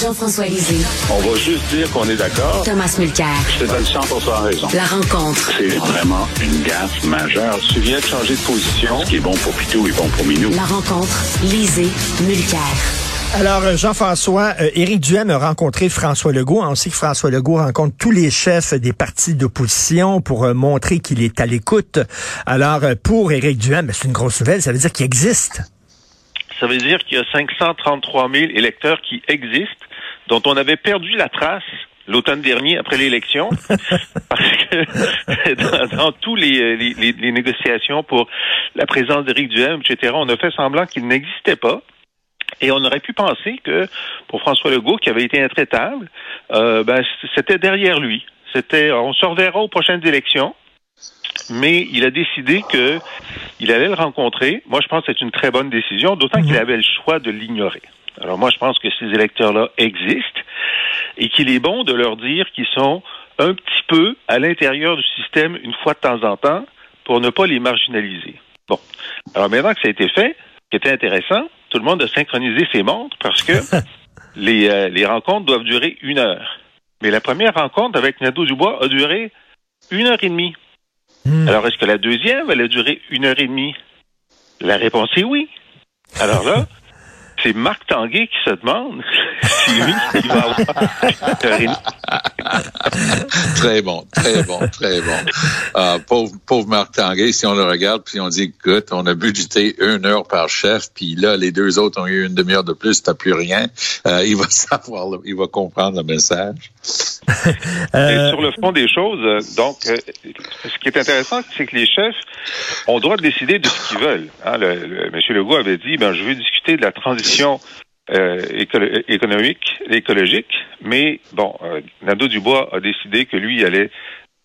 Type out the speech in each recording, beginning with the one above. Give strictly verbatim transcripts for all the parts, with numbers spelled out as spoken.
Jean-François Lisée. On va juste dire qu'on est d'accord. Thomas Mulcair. Je te donne cent pour cent raison. La rencontre. C'est vraiment une gaffe majeure. Tu viens de changer de position. Ce qui est bon pour Pitou est bon pour Minou. La rencontre. Lisée. Mulcair. Alors, Jean-François, euh, Éric Duhaime a rencontré François Legault. On sait que François Legault rencontre tous les chefs des partis d'opposition pour euh, montrer qu'il est à l'écoute. Alors, euh, pour Éric Duhaime, ben, c'est une grosse nouvelle. Ça veut dire qu'il existe. Ça veut dire qu'il y a cinq cent trente-trois mille électeurs qui existent, dont on avait perdu la trace l'automne dernier après l'élection, parce que dans, dans tous les, les, les négociations pour la présence d'Éric Duhaime, et cetera, on a fait semblant qu'il n'existait pas. Et on aurait pu penser que, pour François Legault, qui avait été intraitable, euh, ben, c'était derrière lui. C'était, on se reverra aux prochaines élections. Mais il a décidé que il allait le rencontrer. Moi, je pense que c'est une très bonne décision, d'autant qu'il avait le choix de l'ignorer. Alors moi, je pense que ces électeurs-là existent et qu'il est bon de leur dire qu'ils sont un petit peu à l'intérieur du système une fois de temps en temps pour ne pas les marginaliser. Bon. Alors maintenant que ça a été fait, ce qui était intéressant, tout le monde a synchronisé ses montres parce que les, euh, les rencontres doivent durer une heure. Mais la première rencontre avec Nadeau-Dubois a duré une heure et demie. Alors, est-ce que la deuxième, elle a duré une heure et demie? La réponse est oui. Alors là, c'est Marc Tanguay qui se demande si lui, il va avoir une heure et demie. Très bon, très bon, très bon. Euh, pauvre, pauvre Marc Tanguay, si on le regarde, puis on dit, écoute, on a budgété une heure par chef, puis là, les deux autres ont eu une demi-heure de plus, t'as plus rien. Euh, il va savoir, il va comprendre le message. Et sur le fond des choses, donc, euh, ce qui est intéressant, c'est que les chefs ont droit de décider de ce qu'ils veulent. Hein, le, le, M. Legault avait dit, ben, je veux discuter de la transition euh, éco- économique, écologique, mais bon, euh, Nadeau-Dubois a décidé que lui, il allait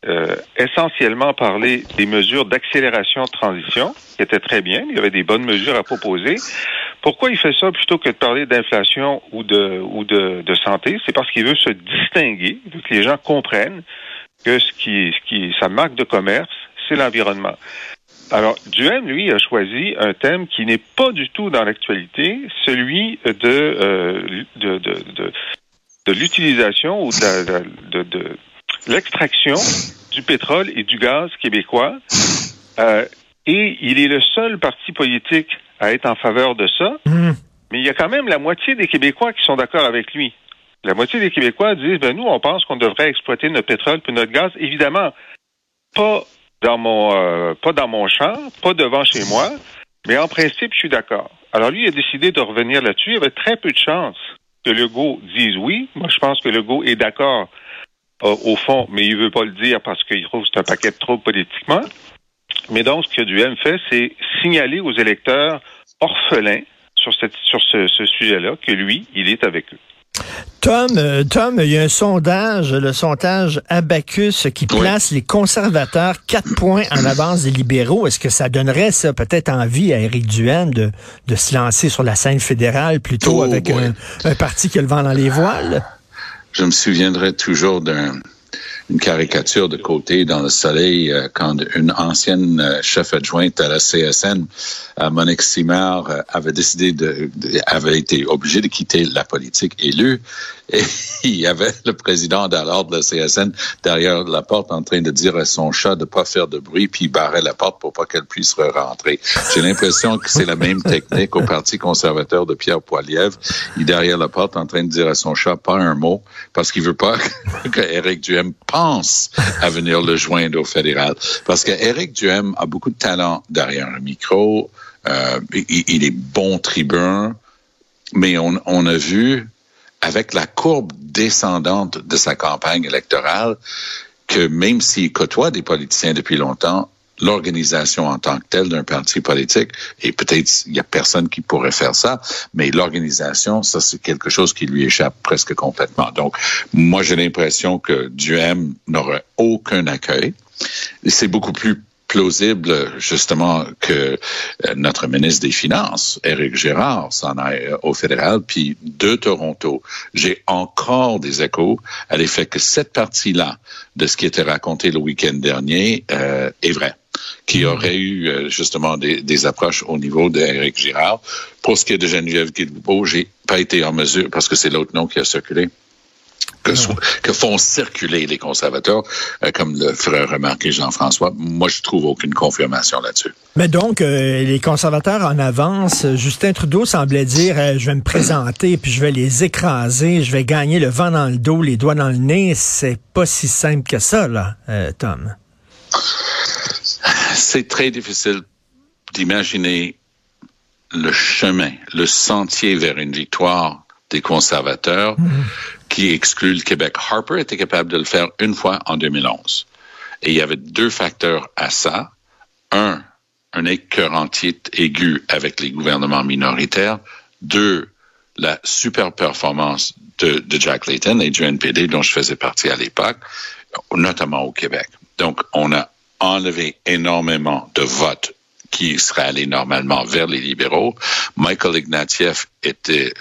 euh, essentiellement parler des mesures d'accélération de transition, qui étaient très bien, il y avait des bonnes mesures à proposer. Pourquoi il fait ça plutôt que de parler d'inflation ou de ou de, de santé? C'est parce qu'il veut se distinguer, il veut que les gens comprennent que ce qui, ce qui, sa marque de commerce, c'est l'environnement. Alors, Duhaime, lui, a choisi un thème qui n'est pas du tout dans l'actualité, celui de euh, de, de, de, de l'utilisation ou de, la, de, de, de l'extraction du pétrole et du gaz québécois. Euh, et il est le seul parti politique à être en faveur de ça, mmh. mais il y a quand même la moitié des Québécois qui sont d'accord avec lui. La moitié des Québécois disent, ben nous, on pense qu'on devrait exploiter notre pétrole puis notre gaz. Évidemment, pas dans mon euh, pas dans mon champ, pas devant chez moi, mais en principe, je suis d'accord. Alors lui, il a décidé de revenir là-dessus. Il y avait très peu de chances que Legault dise oui. Moi, je pense que Legault est d'accord euh, au fond, mais il veut pas le dire parce qu'il trouve que c'est un paquet de troubles politiquement. Mais donc, ce que Duhaime fait, c'est signaler aux électeurs orphelins sur, cette, sur ce, ce sujet-là que lui, il est avec eux. Tom, Tom, il y a un sondage, le sondage Abacus, qui place oui. les conservateurs quatre points en avance des libéraux. Est-ce que ça donnerait ça peut-être envie à Éric Duhaime de, de se lancer sur la scène fédérale plutôt oh, avec un, un parti qui a le vent dans les voiles? Je me souviendrai toujours d'un... une caricature de côté dans le soleil euh, quand une ancienne euh, chef adjointe à la C S N, euh, Monique Simard, euh, avait décidé de, de, avait été obligée de quitter la politique élue et il y avait le président d'alors de la C S N derrière la porte en train de dire à son chat de pas faire de bruit puis il barrait la porte pour pas qu'elle puisse re-rentrer. J'ai l'impression que c'est la même technique au Parti conservateur de Pierre Poilievre. Il est derrière la porte en train de dire à son chat pas un mot parce qu'il veut pas que Éric Duhaime pense à venir le joindre au fédéral. Parce que Éric Duhaime a beaucoup de talent derrière le micro. Euh, il, il est bon tribun. Mais on, on a vu, avec la courbe descendante de sa campagne électorale, que même s'il côtoie des politiciens depuis longtemps, l'organisation en tant que telle d'un parti politique, et peut-être il y a personne qui pourrait faire ça, mais l'organisation, ça c'est quelque chose qui lui échappe presque complètement. Donc, moi j'ai l'impression que Duhaime n'aurait aucun accueil. C'est beaucoup plus plausible, justement, que notre ministre des Finances, Éric Girard, s'en aille au fédéral, puis de Toronto. J'ai encore des échos à l'effet que cette partie-là de ce qui était raconté le week-end dernier euh, est vrai. qui aurait eu justement des, des approches au niveau d'Éric Girard. Pour ce qui est de Geneviève Guilbault, j'ai pas été en mesure, parce que c'est l'autre nom qui a circulé, Que, so- que font circuler les conservateurs, euh, comme le ferait remarquer Jean-François. Moi, je trouve aucune confirmation là-dessus. Mais donc, euh, les conservateurs en avance. Justin Trudeau semblait dire euh, « je vais me présenter, puis je vais les écraser, je vais gagner le vent dans le dos, les doigts dans le nez ». C'est pas si simple que ça, là, euh, Tom. C'est très difficile d'imaginer le chemin, le sentier vers une victoire des conservateurs, mmh. qui exclut le Québec. Harper était capable de le faire une fois en deux mille onze. Et il y avait deux facteurs à ça. Un, un écœurantier aigu avec les gouvernements minoritaires. Deux, la super performance de, de Jack Layton et du N P D dont je faisais partie à l'époque, notamment au Québec. Donc, on a enlevé énormément de votes qui seraient allés normalement vers les libéraux. Michael Ignatieff était...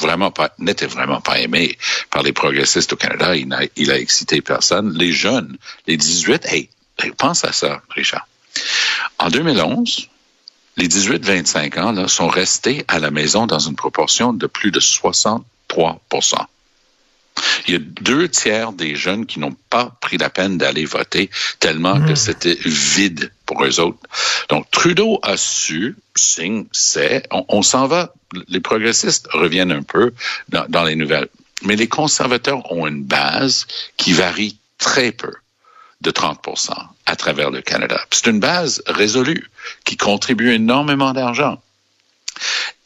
Vraiment pas, n'était vraiment pas aimé par les progressistes au Canada. Il n'a, il a excité personne. Les jeunes, les dix-huit, hey, pense à ça, Richard. En deux mille onze, les dix-huit vingt-cinq ans là, sont restés à la maison dans une proportion de plus de soixante-trois pour cent. Il y a deux tiers des jeunes qui n'ont pas pris la peine d'aller voter tellement mmh. que c'était vide pour eux autres. Donc, Trudeau a su, Singh sait, on, on s'en va, les progressistes reviennent un peu dans, dans les nouvelles. Mais les conservateurs ont une base qui varie très peu de trente pour cent à travers le Canada. C'est une base résolue qui contribue énormément d'argent.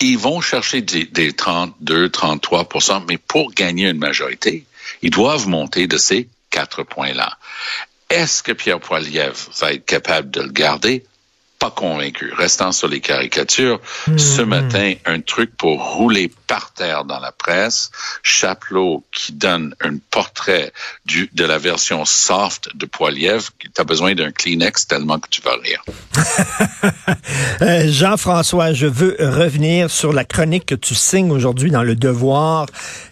Ils vont chercher des, des trente-deux, trente-trois pour cent, mais pour gagner une majorité, ils doivent monter de ces quatre points-là. Est-ce que Pierre Poilievre va être capable de le garder? Pas convaincu. Restant sur les caricatures, mmh. ce matin, un truc pour rouler par terre dans la presse, Chapelot qui donne un portrait du, de la version soft de Poilievre. T'as besoin d'un Kleenex tellement que tu vas rire. euh, Jean-François, je veux revenir sur la chronique que tu signes aujourd'hui dans Le Devoir.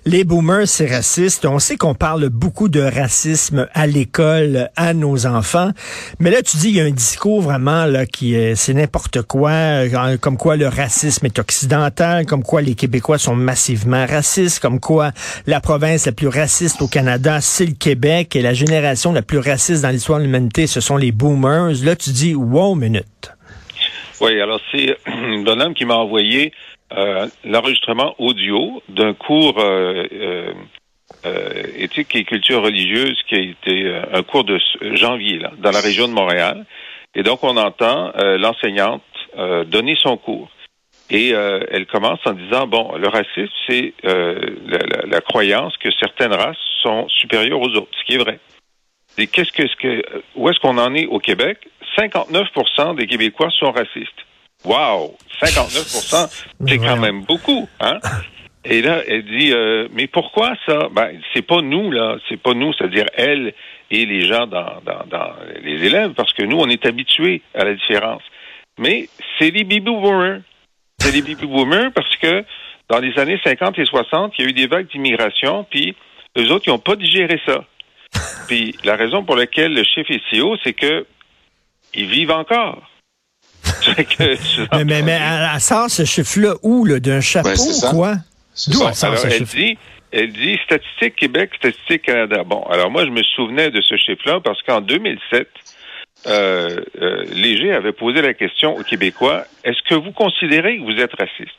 Les boomers, c'est raciste. On sait qu'on parle beaucoup de racisme à l'école, à nos enfants. Mais là, tu dis, il y a un discours vraiment là qui c'est n'importe quoi, comme quoi le racisme est occidental, comme quoi les Québécois sont massivement racistes, comme quoi la province la plus raciste au Canada, c'est le Québec, et la génération la plus raciste dans l'histoire de l'humanité, ce sont les boomers. Là, tu dis, wow, minute. Oui, alors c'est Donham qui m'a envoyé euh, l'enregistrement audio d'un cours euh, euh, euh, éthique et culture religieuse qui a été euh, un cours de janvier, là, dans la région de Montréal. Et donc, on entend euh, l'enseignante euh, donner son cours. Et euh, elle commence en disant, bon, le racisme, c'est euh, la, la, la croyance que certaines races sont supérieures aux autres, ce qui est vrai. Et qu'est-ce que, ce que, où est-ce qu'on en est au Québec? cinquante-neuf pour cent des Québécois sont racistes. Wow! cinquante-neuf pour cent, c'est quand même beaucoup, hein? Et là, elle dit, euh, mais pourquoi ça? Ben, c'est pas nous, là. C'est pas nous, c'est-à-dire elle et les gens dans, dans, dans les élèves, parce que nous, on est habitués à la différence. Mais c'est les baby boomers. C'est les baby boomers parce que dans les années cinquante et soixante, il y a eu des vagues d'immigration, puis eux autres, ils n'ont pas digéré ça. Puis la raison pour laquelle le chiffre est si haut, c'est que ils vivent encore. que, mais, mais, mais elle sort ce chiffre-là où, là, d'un chapeau ben, ou quoi? D'où bon, alors, elle dit, elle dit Statistique Québec, Statistique Canada. Bon, alors moi, je me souvenais de ce chiffre-là parce qu'en deux mille sept, euh, euh, Léger avait posé la question aux Québécois, est-ce que vous considérez que vous êtes raciste?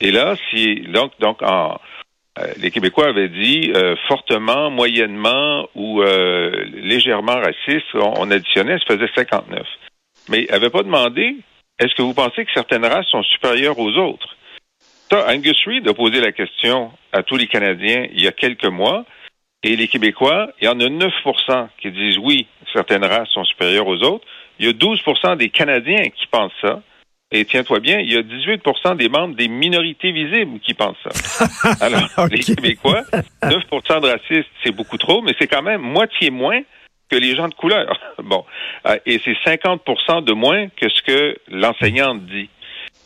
Et là, si donc, donc en, euh, les Québécois avaient dit euh, fortement, moyennement ou euh, légèrement raciste, on, on additionnait, ça faisait cinquante-neuf. Mais ils n'avaient pas demandé, est-ce que vous pensez que certaines races sont supérieures aux autres? Ça, Angus Reid a posé la question à tous les Canadiens il y a quelques mois, et les Québécois, il y en a neuf pour cent qui disent oui, certaines races sont supérieures aux autres. Il y a douze pour cent des Canadiens qui pensent ça. Et tiens-toi bien, il y a dix-huit pour cent des membres des minorités visibles qui pensent ça. Alors, okay. Les Québécois, neuf pour cent de racistes, c'est beaucoup trop, mais c'est quand même moitié moins que les gens de couleur. Bon, et c'est cinquante pour cent de moins que ce que l'enseignante dit.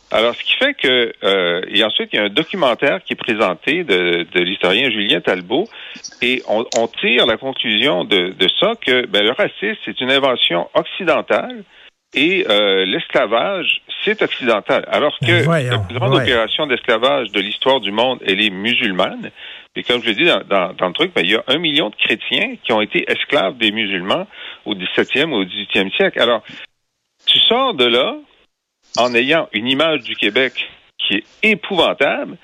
Alors, ce qui fait que... Euh, et ensuite, il y a un documentaire qui est présenté de, de l'historien Julien Talbot, et on, on tire la conclusion de, de ça que ben, le racisme, c'est une invention occidentale, et euh, l'esclavage, c'est occidental. Alors que voyons, la plus grande ouais. opération d'esclavage de l'histoire du monde, elle est musulmane. Et comme je l'ai dit dans, dans, dans le truc, ben, il y a un million de chrétiens qui ont été esclaves des musulmans au dix-septième ou au dix-huitième siècle. Alors, tu sors de là en ayant une image du Québec qui est épouvantable,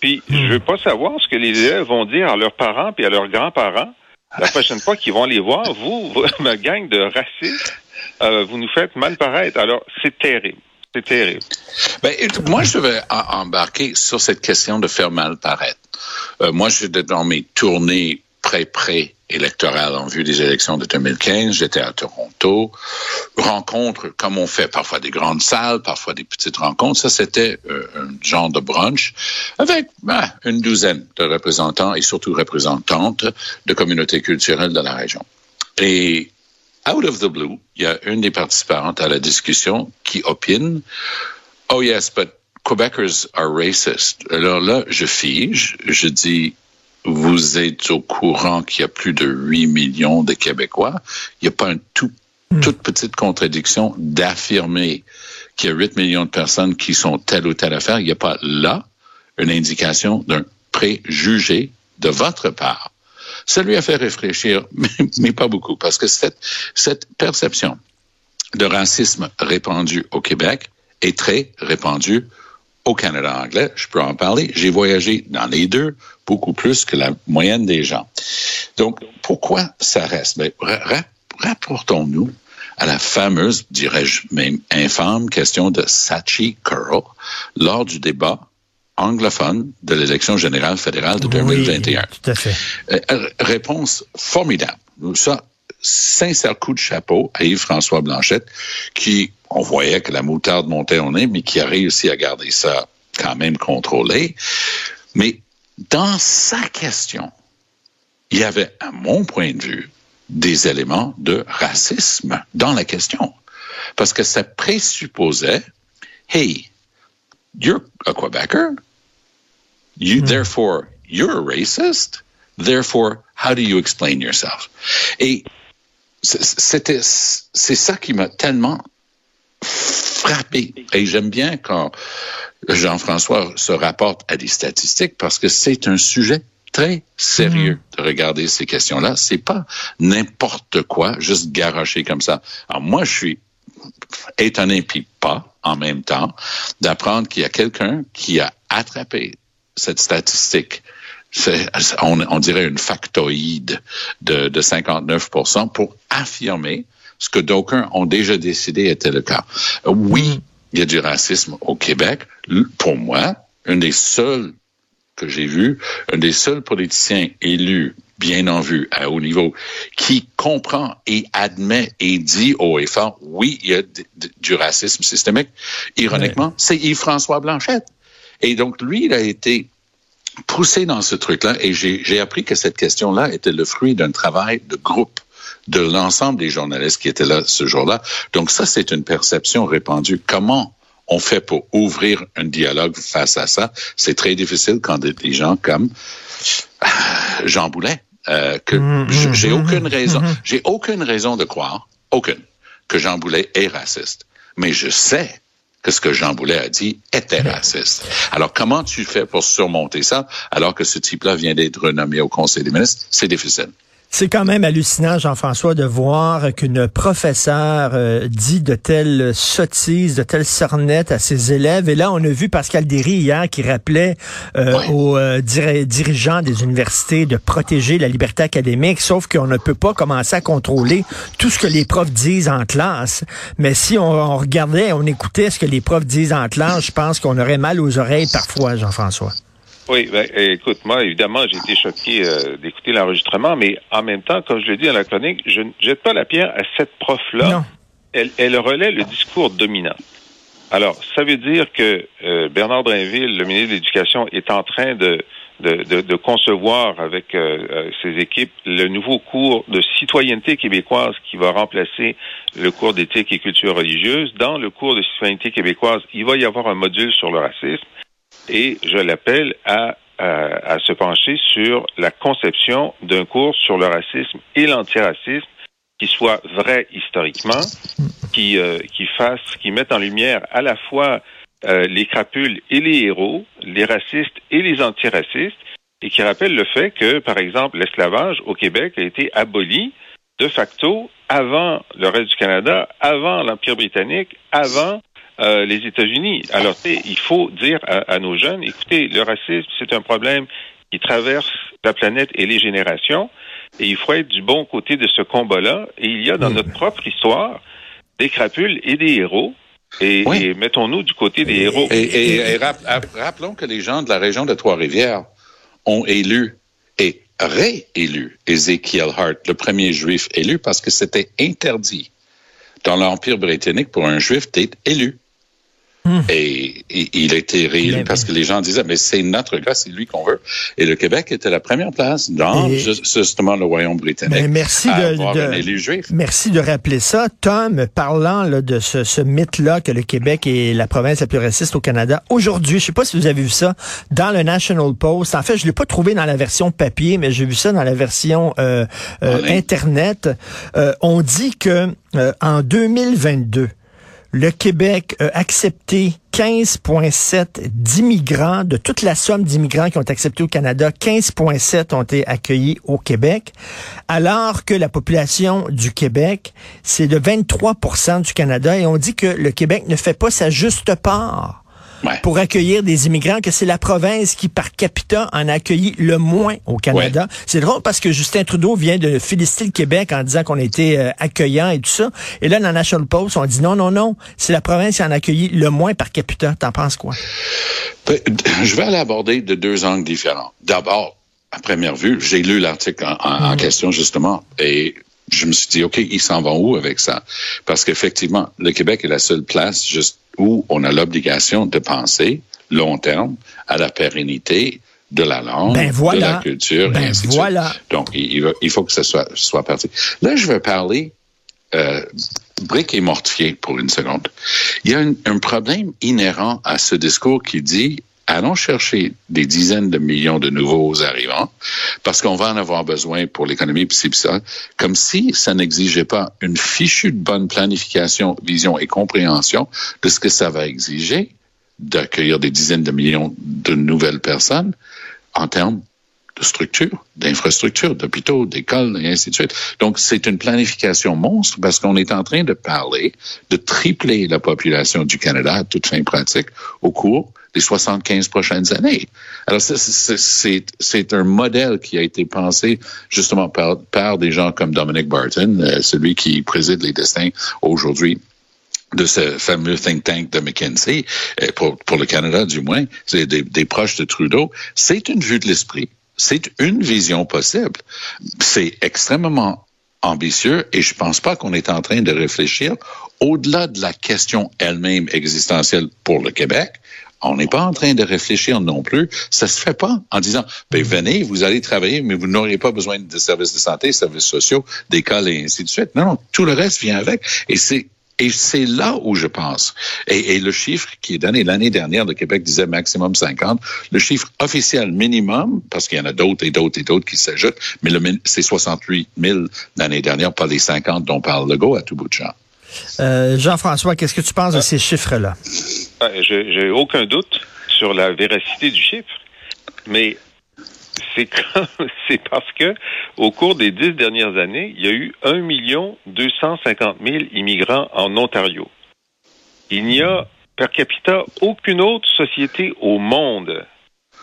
puis mmh. je veux pas savoir ce que les élèves vont dire à leurs parents puis à leurs grands-parents la prochaine fois qu'ils vont les voir. Vous, ma gang de racistes, euh, vous nous faites mal paraître. Alors, c'est terrible. C'est terrible. Ben, moi, je vais embarquer sur cette question de faire mal paraître. Euh, moi, j'étais dans mes tournées pré-pré-électorales en vue des élections de deux mille quinze. J'étais à Toronto. Rencontres, comme on fait parfois des grandes salles, parfois des petites rencontres. Ça, c'était euh, un genre de brunch avec ben, une douzaine de représentants et surtout représentantes de communautés culturelles de la région. Et out of the blue, il y a une des participantes à la discussion qui opine « Oh yes, but Quebecers are racist ». Alors là, je fige, je dis « Vous êtes au courant qu'il y a plus de huit millions de Québécois ». Il n'y a pas une tout, toute petite contradiction d'affirmer qu'il y a huit millions de personnes qui sont telle ou telle affaire. Il n'y a pas là une indication d'un préjugé de votre part. Ça lui a fait réfléchir, mais, mais pas beaucoup, parce que cette, cette perception de racisme répandue au Québec est très répandue au Canada anglais. Je peux en parler. J'ai voyagé dans les deux beaucoup plus que la moyenne des gens. Donc, pourquoi ça reste? Ben, ra- rapportons-nous à la fameuse, dirais-je même infâme, question de Sachi Curl lors du débat anglophone de l'élection générale fédérale de deux mille vingt et un. Oui, tout à fait. Euh, réponse formidable. Ça, sincère coup de chapeau à Yves-François Blanchette, qui, on voyait que la moutarde montait au nez, mais qui a réussi à garder ça quand même contrôlé. Mais dans sa question, il y avait, à mon point de vue, des éléments de racisme dans la question. Parce que ça présupposait, hey, you're a Quebecer. You, mm. Therefore, you're a racist. Therefore, how do you explain yourself? Et c'était, c'est ça qui m'a tellement frappé. Et j'aime bien quand Jean-François se rapporte à des statistiques parce que c'est un sujet très sérieux de regarder ces questions-là. C'est pas n'importe quoi, juste garocher comme ça. Alors moi, je suis étonné puis pas en même temps d'apprendre qu'il y a quelqu'un qui a attrapé cette statistique. C'est, on, on dirait une factoïde de, de cinquante-neuf pour cent pour affirmer ce que d'aucuns ont déjà décidé était le cas. Oui, il y a du racisme au Québec. Pour moi, un des seuls que j'ai vu, un des seuls politiciens élus bien en vue, à haut niveau, qui comprend et admet et dit haut et fort, oui, il y a d- d- du racisme systémique. Ironiquement, ouais. c'est Yves-François Blanchette. Et donc, lui, il a été poussé dans ce truc-là et j'ai, j'ai appris que cette question-là était le fruit d'un travail de groupe de l'ensemble des journalistes qui étaient là ce jour-là. Donc ça, c'est une perception répandue. Comment on fait pour ouvrir un dialogue face à ça? C'est très difficile quand des gens comme Jean Boulet Euh, que mmh, je, j'ai mmh, aucune raison, mmh. j'ai aucune raison de croire, aucune, que Jean Boulet est raciste. Mais je sais que ce que Jean Boulet a dit était mmh. raciste. Alors, comment tu fais pour surmonter ça, alors que ce type-là vient d'être renommé au Conseil des ministres? C'est difficile. C'est quand même hallucinant, Jean-François, de voir qu'une professeure euh, dit de telles sottises, de telles sornettes à ses élèves. Et là, on a vu Pascal Derry hier qui rappelait euh, oui. aux euh, dir- dirigeants des universités de protéger la liberté académique, sauf qu'on ne peut pas commencer à contrôler tout ce que les profs disent en classe. Mais si on, on regardait, on écoutait ce que les profs disent en classe, je pense qu'on aurait mal aux oreilles parfois, Jean-François. Oui, ben, écoute, moi, évidemment, j'ai été choqué euh, d'écouter l'enregistrement, mais en même temps, comme je le dis dans la chronique, je ne jette pas la pierre à cette prof-là. Elle, elle relaie le discours dominant. Alors, ça veut dire que euh, Bernard Drainville, le ministre de l'Éducation, est en train de, de, de, de concevoir avec euh, ses équipes le nouveau cours de citoyenneté québécoise qui va remplacer le cours d'éthique et culture religieuse. Dans le cours de citoyenneté québécoise, il va y avoir un module sur le racisme. Et je l'appelle à, à, à se pencher sur la conception d'un cours sur le racisme et l'antiracisme qui soit vrai historiquement, qui, euh, qui fasse, qui mette en lumière à la fois euh, les crapules et les héros, les racistes et les antiracistes, et qui rappelle le fait que, par exemple, l'esclavage au Québec a été aboli de facto avant le reste du Canada, avant l'Empire britannique, avant euh, les États-Unis. Alors, il faut dire à, à nos jeunes, écoutez, le racisme, c'est un problème qui traverse la planète et les générations, et il faut être du bon côté de ce combat-là, et il y a dans mmh. notre propre histoire des crapules et des héros, et, oui. et mettons-nous du côté des héros. Et, et, et, et rappelons que les gens de la région de Trois-Rivières ont élu et réélu Ezekiel Hart, le premier juif élu, parce que c'était interdit dans l'Empire britannique pour un juif d'être élu. Mmh. Et, et il a été réélu mais parce que les gens disaient, mais c'est notre gars, c'est lui qu'on veut. Et le Québec était la première place dans et, justement le royaume britannique. Mais merci à de, avoir de, un élu juif. Merci de rappeler ça. Tom, parlant là, de ce, ce mythe-là que le Québec est la province la plus raciste au Canada, aujourd'hui, je sais pas si vous avez vu ça, dans le National Post, en fait, je l'ai pas trouvé dans la version papier, mais j'ai vu ça dans la version euh, euh, Internet, euh, on dit que euh, en deux mille vingt-deux, le Québec a accepté quinze virgule sept d'immigrants, de toute la somme d'immigrants qui ont été acceptés au Canada, quinze virgule sept ont été accueillis au Québec, alors que la population du Québec, c'est de vingt-trois pour cent du Canada, et on dit que le Québec ne fait pas sa juste part ouais. pour accueillir des immigrants, que c'est la province qui, par capita, en a accueilli le moins au Canada. Ouais. C'est drôle parce que Justin Trudeau vient de féliciter le Québec en disant qu'on était euh, accueillant et tout ça. Et là, dans la National Post, on dit non, non, non, c'est la province qui en a accueilli le moins par capita. T'en penses quoi? Je vais aller aborder de deux angles différents. D'abord, à première vue, j'ai lu l'article en, en, mmh. en question, justement, et je me suis dit, OK, ils s'en vont où avec ça? Parce qu'effectivement, le Québec est la seule place juste où on a l'obligation de penser long terme à la pérennité de la langue, ben voilà. de la culture, ben et ainsi de voilà. suite. Donc, il, il faut que ça soit, soit parti. Là, je vais parler euh, brique et mortier pour une seconde. Il y a un, un problème inhérent à ce discours qui dit « Allons chercher des dizaines de millions de nouveaux arrivants parce qu'on va en avoir besoin pour l'économie, pis ça. » Comme si ça n'exigeait pas une fichue de bonne planification, vision et compréhension de ce que ça va exiger d'accueillir des dizaines de millions de nouvelles personnes en termes de structure, d'infrastructure, d'hôpitaux, d'écoles, et ainsi de suite. Donc, c'est une planification monstre parce qu'on est en train de parler de tripler la population du Canada à toute fin pratique au cours des soixante-quinze prochaines années. Alors, c'est, c'est, c'est, c'est un modèle qui a été pensé justement par, par des gens comme Dominic Barton, euh, celui qui préside les destins aujourd'hui de ce fameux think tank de McKinsey, euh, pour, pour le Canada du moins, c'est des, des proches de Trudeau. C'est une vue de l'esprit. C'est une vision possible. C'est extrêmement ambitieux et je pense pas qu'on est en train de réfléchir au-delà de la question elle-même existentielle pour le Québec. On n'est pas en train de réfléchir non plus. Ça se fait pas en disant, ben, venez, vous allez travailler, mais vous n'aurez pas besoin de services de santé, services sociaux, d'écoles et ainsi de suite. Non, non, tout le reste vient avec. Et c'est, et c'est là où je pense. Et, et le chiffre qui est donné l'année dernière, le Québec disait maximum cinquante. Le chiffre officiel minimum, parce qu'il y en a d'autres et d'autres et d'autres qui s'ajoutent, mais le, c'est soixante-huit mille l'année dernière, pas les cinquante dont parle Legault à tout bout de champ. Euh, Jean-François, qu'est-ce que tu penses de ces chiffres-là? Je j'ai aucun doute sur la véracité du chiffre, mais c'est quand, c'est parce que au cours des dix dernières années, il y a eu un million deux cent cinquante mille immigrants en Ontario. Il n'y a per capita aucune autre société au monde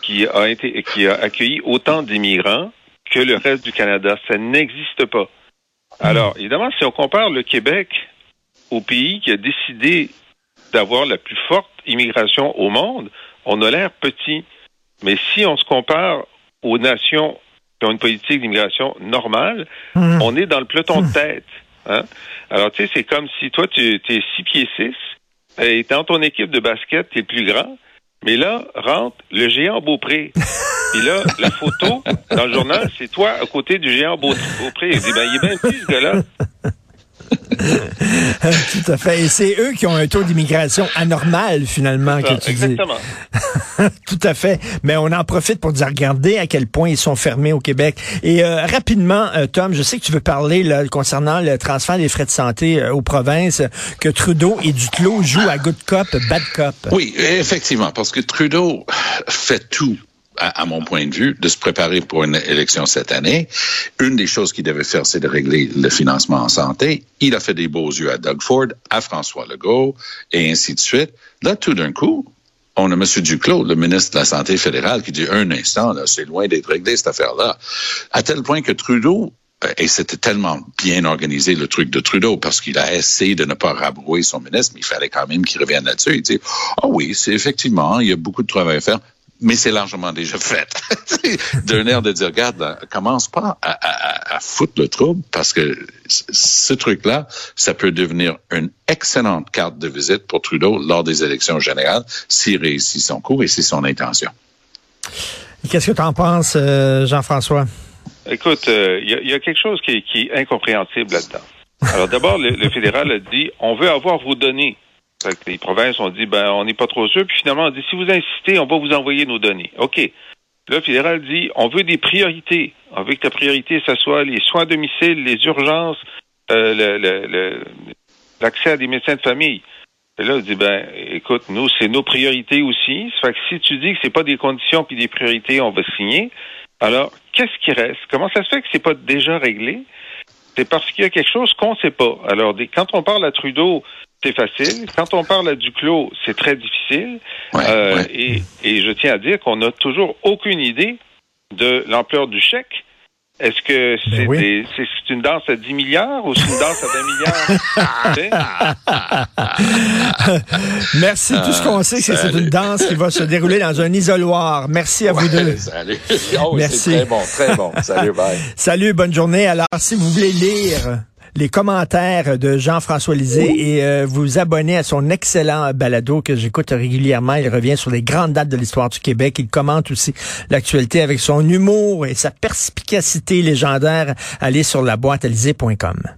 qui a été, qui a accueilli autant d'immigrants que le reste du Canada. Ça n'existe pas. Alors, évidemment, si on compare le Québec au pays qui a décidé d'avoir la plus forte immigration au monde, on a l'air petit. Mais si on se compare aux nations qui ont une politique d'immigration normale, mmh. on est dans le peloton de tête. Hein? Alors, tu sais, c'est comme si toi, tu es six pieds six, et dans ton équipe de basket, tu es plus grand, mais là, rentre le géant Beaupré. Puis là, la photo dans le journal, c'est toi à côté du géant Beaupré. Il dit, ben, il est bien petit, ce gars-là. Tout à fait. Et c'est eux qui ont un taux d'immigration anormal, finalement, que tu Exactement. dis. Exactement. Tout à fait. Mais on en profite pour dire, regardez à quel point ils sont fermés au Québec. Et euh, rapidement, euh, Tom, je sais que tu veux parler là, concernant le transfert des frais de santé euh, aux provinces, que Trudeau et Duclos jouent à good cop, bad cop. Oui, effectivement, parce que Trudeau fait tout, à mon point de vue, de se préparer pour une élection cette année. Une des choses qu'il devait faire, c'est de régler le financement en santé. Il a fait des beaux yeux à Doug Ford, à François Legault, et ainsi de suite. Là, tout d'un coup, on a M. Duclos, le ministre de la Santé fédérale, qui dit « Un instant, là, c'est loin d'être réglé, cette affaire-là. » À tel point que Trudeau, et c'était tellement bien organisé, le truc de Trudeau, parce qu'il a essayé de ne pas rabrouer son ministre, mais il fallait quand même qu'il revienne là-dessus. Il dit « Ah oui, c'est effectivement, il y a beaucoup de travail à faire. » Mais c'est largement déjà fait. D'un air de dire, regarde, commence pas à, à, à foutre le trouble, parce que ce truc-là, ça peut devenir une excellente carte de visite pour Trudeau lors des élections générales, s'il réussit son coup et c'est son intention. Qu'est-ce que tu en penses, euh, Jean-François? Écoute, il euh, y, y a quelque chose qui, qui est incompréhensible là-dedans. Alors d'abord, le, le fédéral a dit, on veut avoir vos données. Fait que les provinces ont dit, ben, on n'est pas trop sûr. Puis finalement, on dit, si vous insistez, on va vous envoyer nos données. OK. Le fédéral dit, on veut des priorités. On veut que ta priorité, ça soit les soins à domicile, les urgences, euh, le, le, le, l'accès à des médecins de famille. Et là, on dit, ben, écoute, nous, c'est nos priorités aussi. Fait que si tu dis que c'est pas des conditions puis des priorités, on va signer. Alors, qu'est-ce qui reste? Comment ça se fait que c'est pas déjà réglé? C'est parce qu'il y a quelque chose qu'on sait pas. Alors, des, quand on parle à Trudeau, c'est facile. Quand on parle à Duclos, c'est très difficile. Ouais, euh, ouais. Et, et je tiens à dire qu'on n'a toujours aucune idée de l'ampleur du chèque. Est-ce que c'est, oui. des, c'est, c'est une danse à dix milliards ou c'est une danse à vingt milliards? Merci. Tout ce qu'on sait, c'est que c'est une danse qui va se dérouler dans un isoloir. Merci à ouais, vous deux. Salut. Oh, merci. C'est très bon, très bon. Salut, bye. Salut, bonne journée. Alors, si vous voulez lire les commentaires de Jean-François Lisée et euh, vous abonner à son excellent balado que j'écoute régulièrement. Il revient sur les grandes dates de l'histoire du Québec. Il commente aussi l'actualité avec son humour et sa perspicacité légendaire. Allez sur la boîte à lisée point com.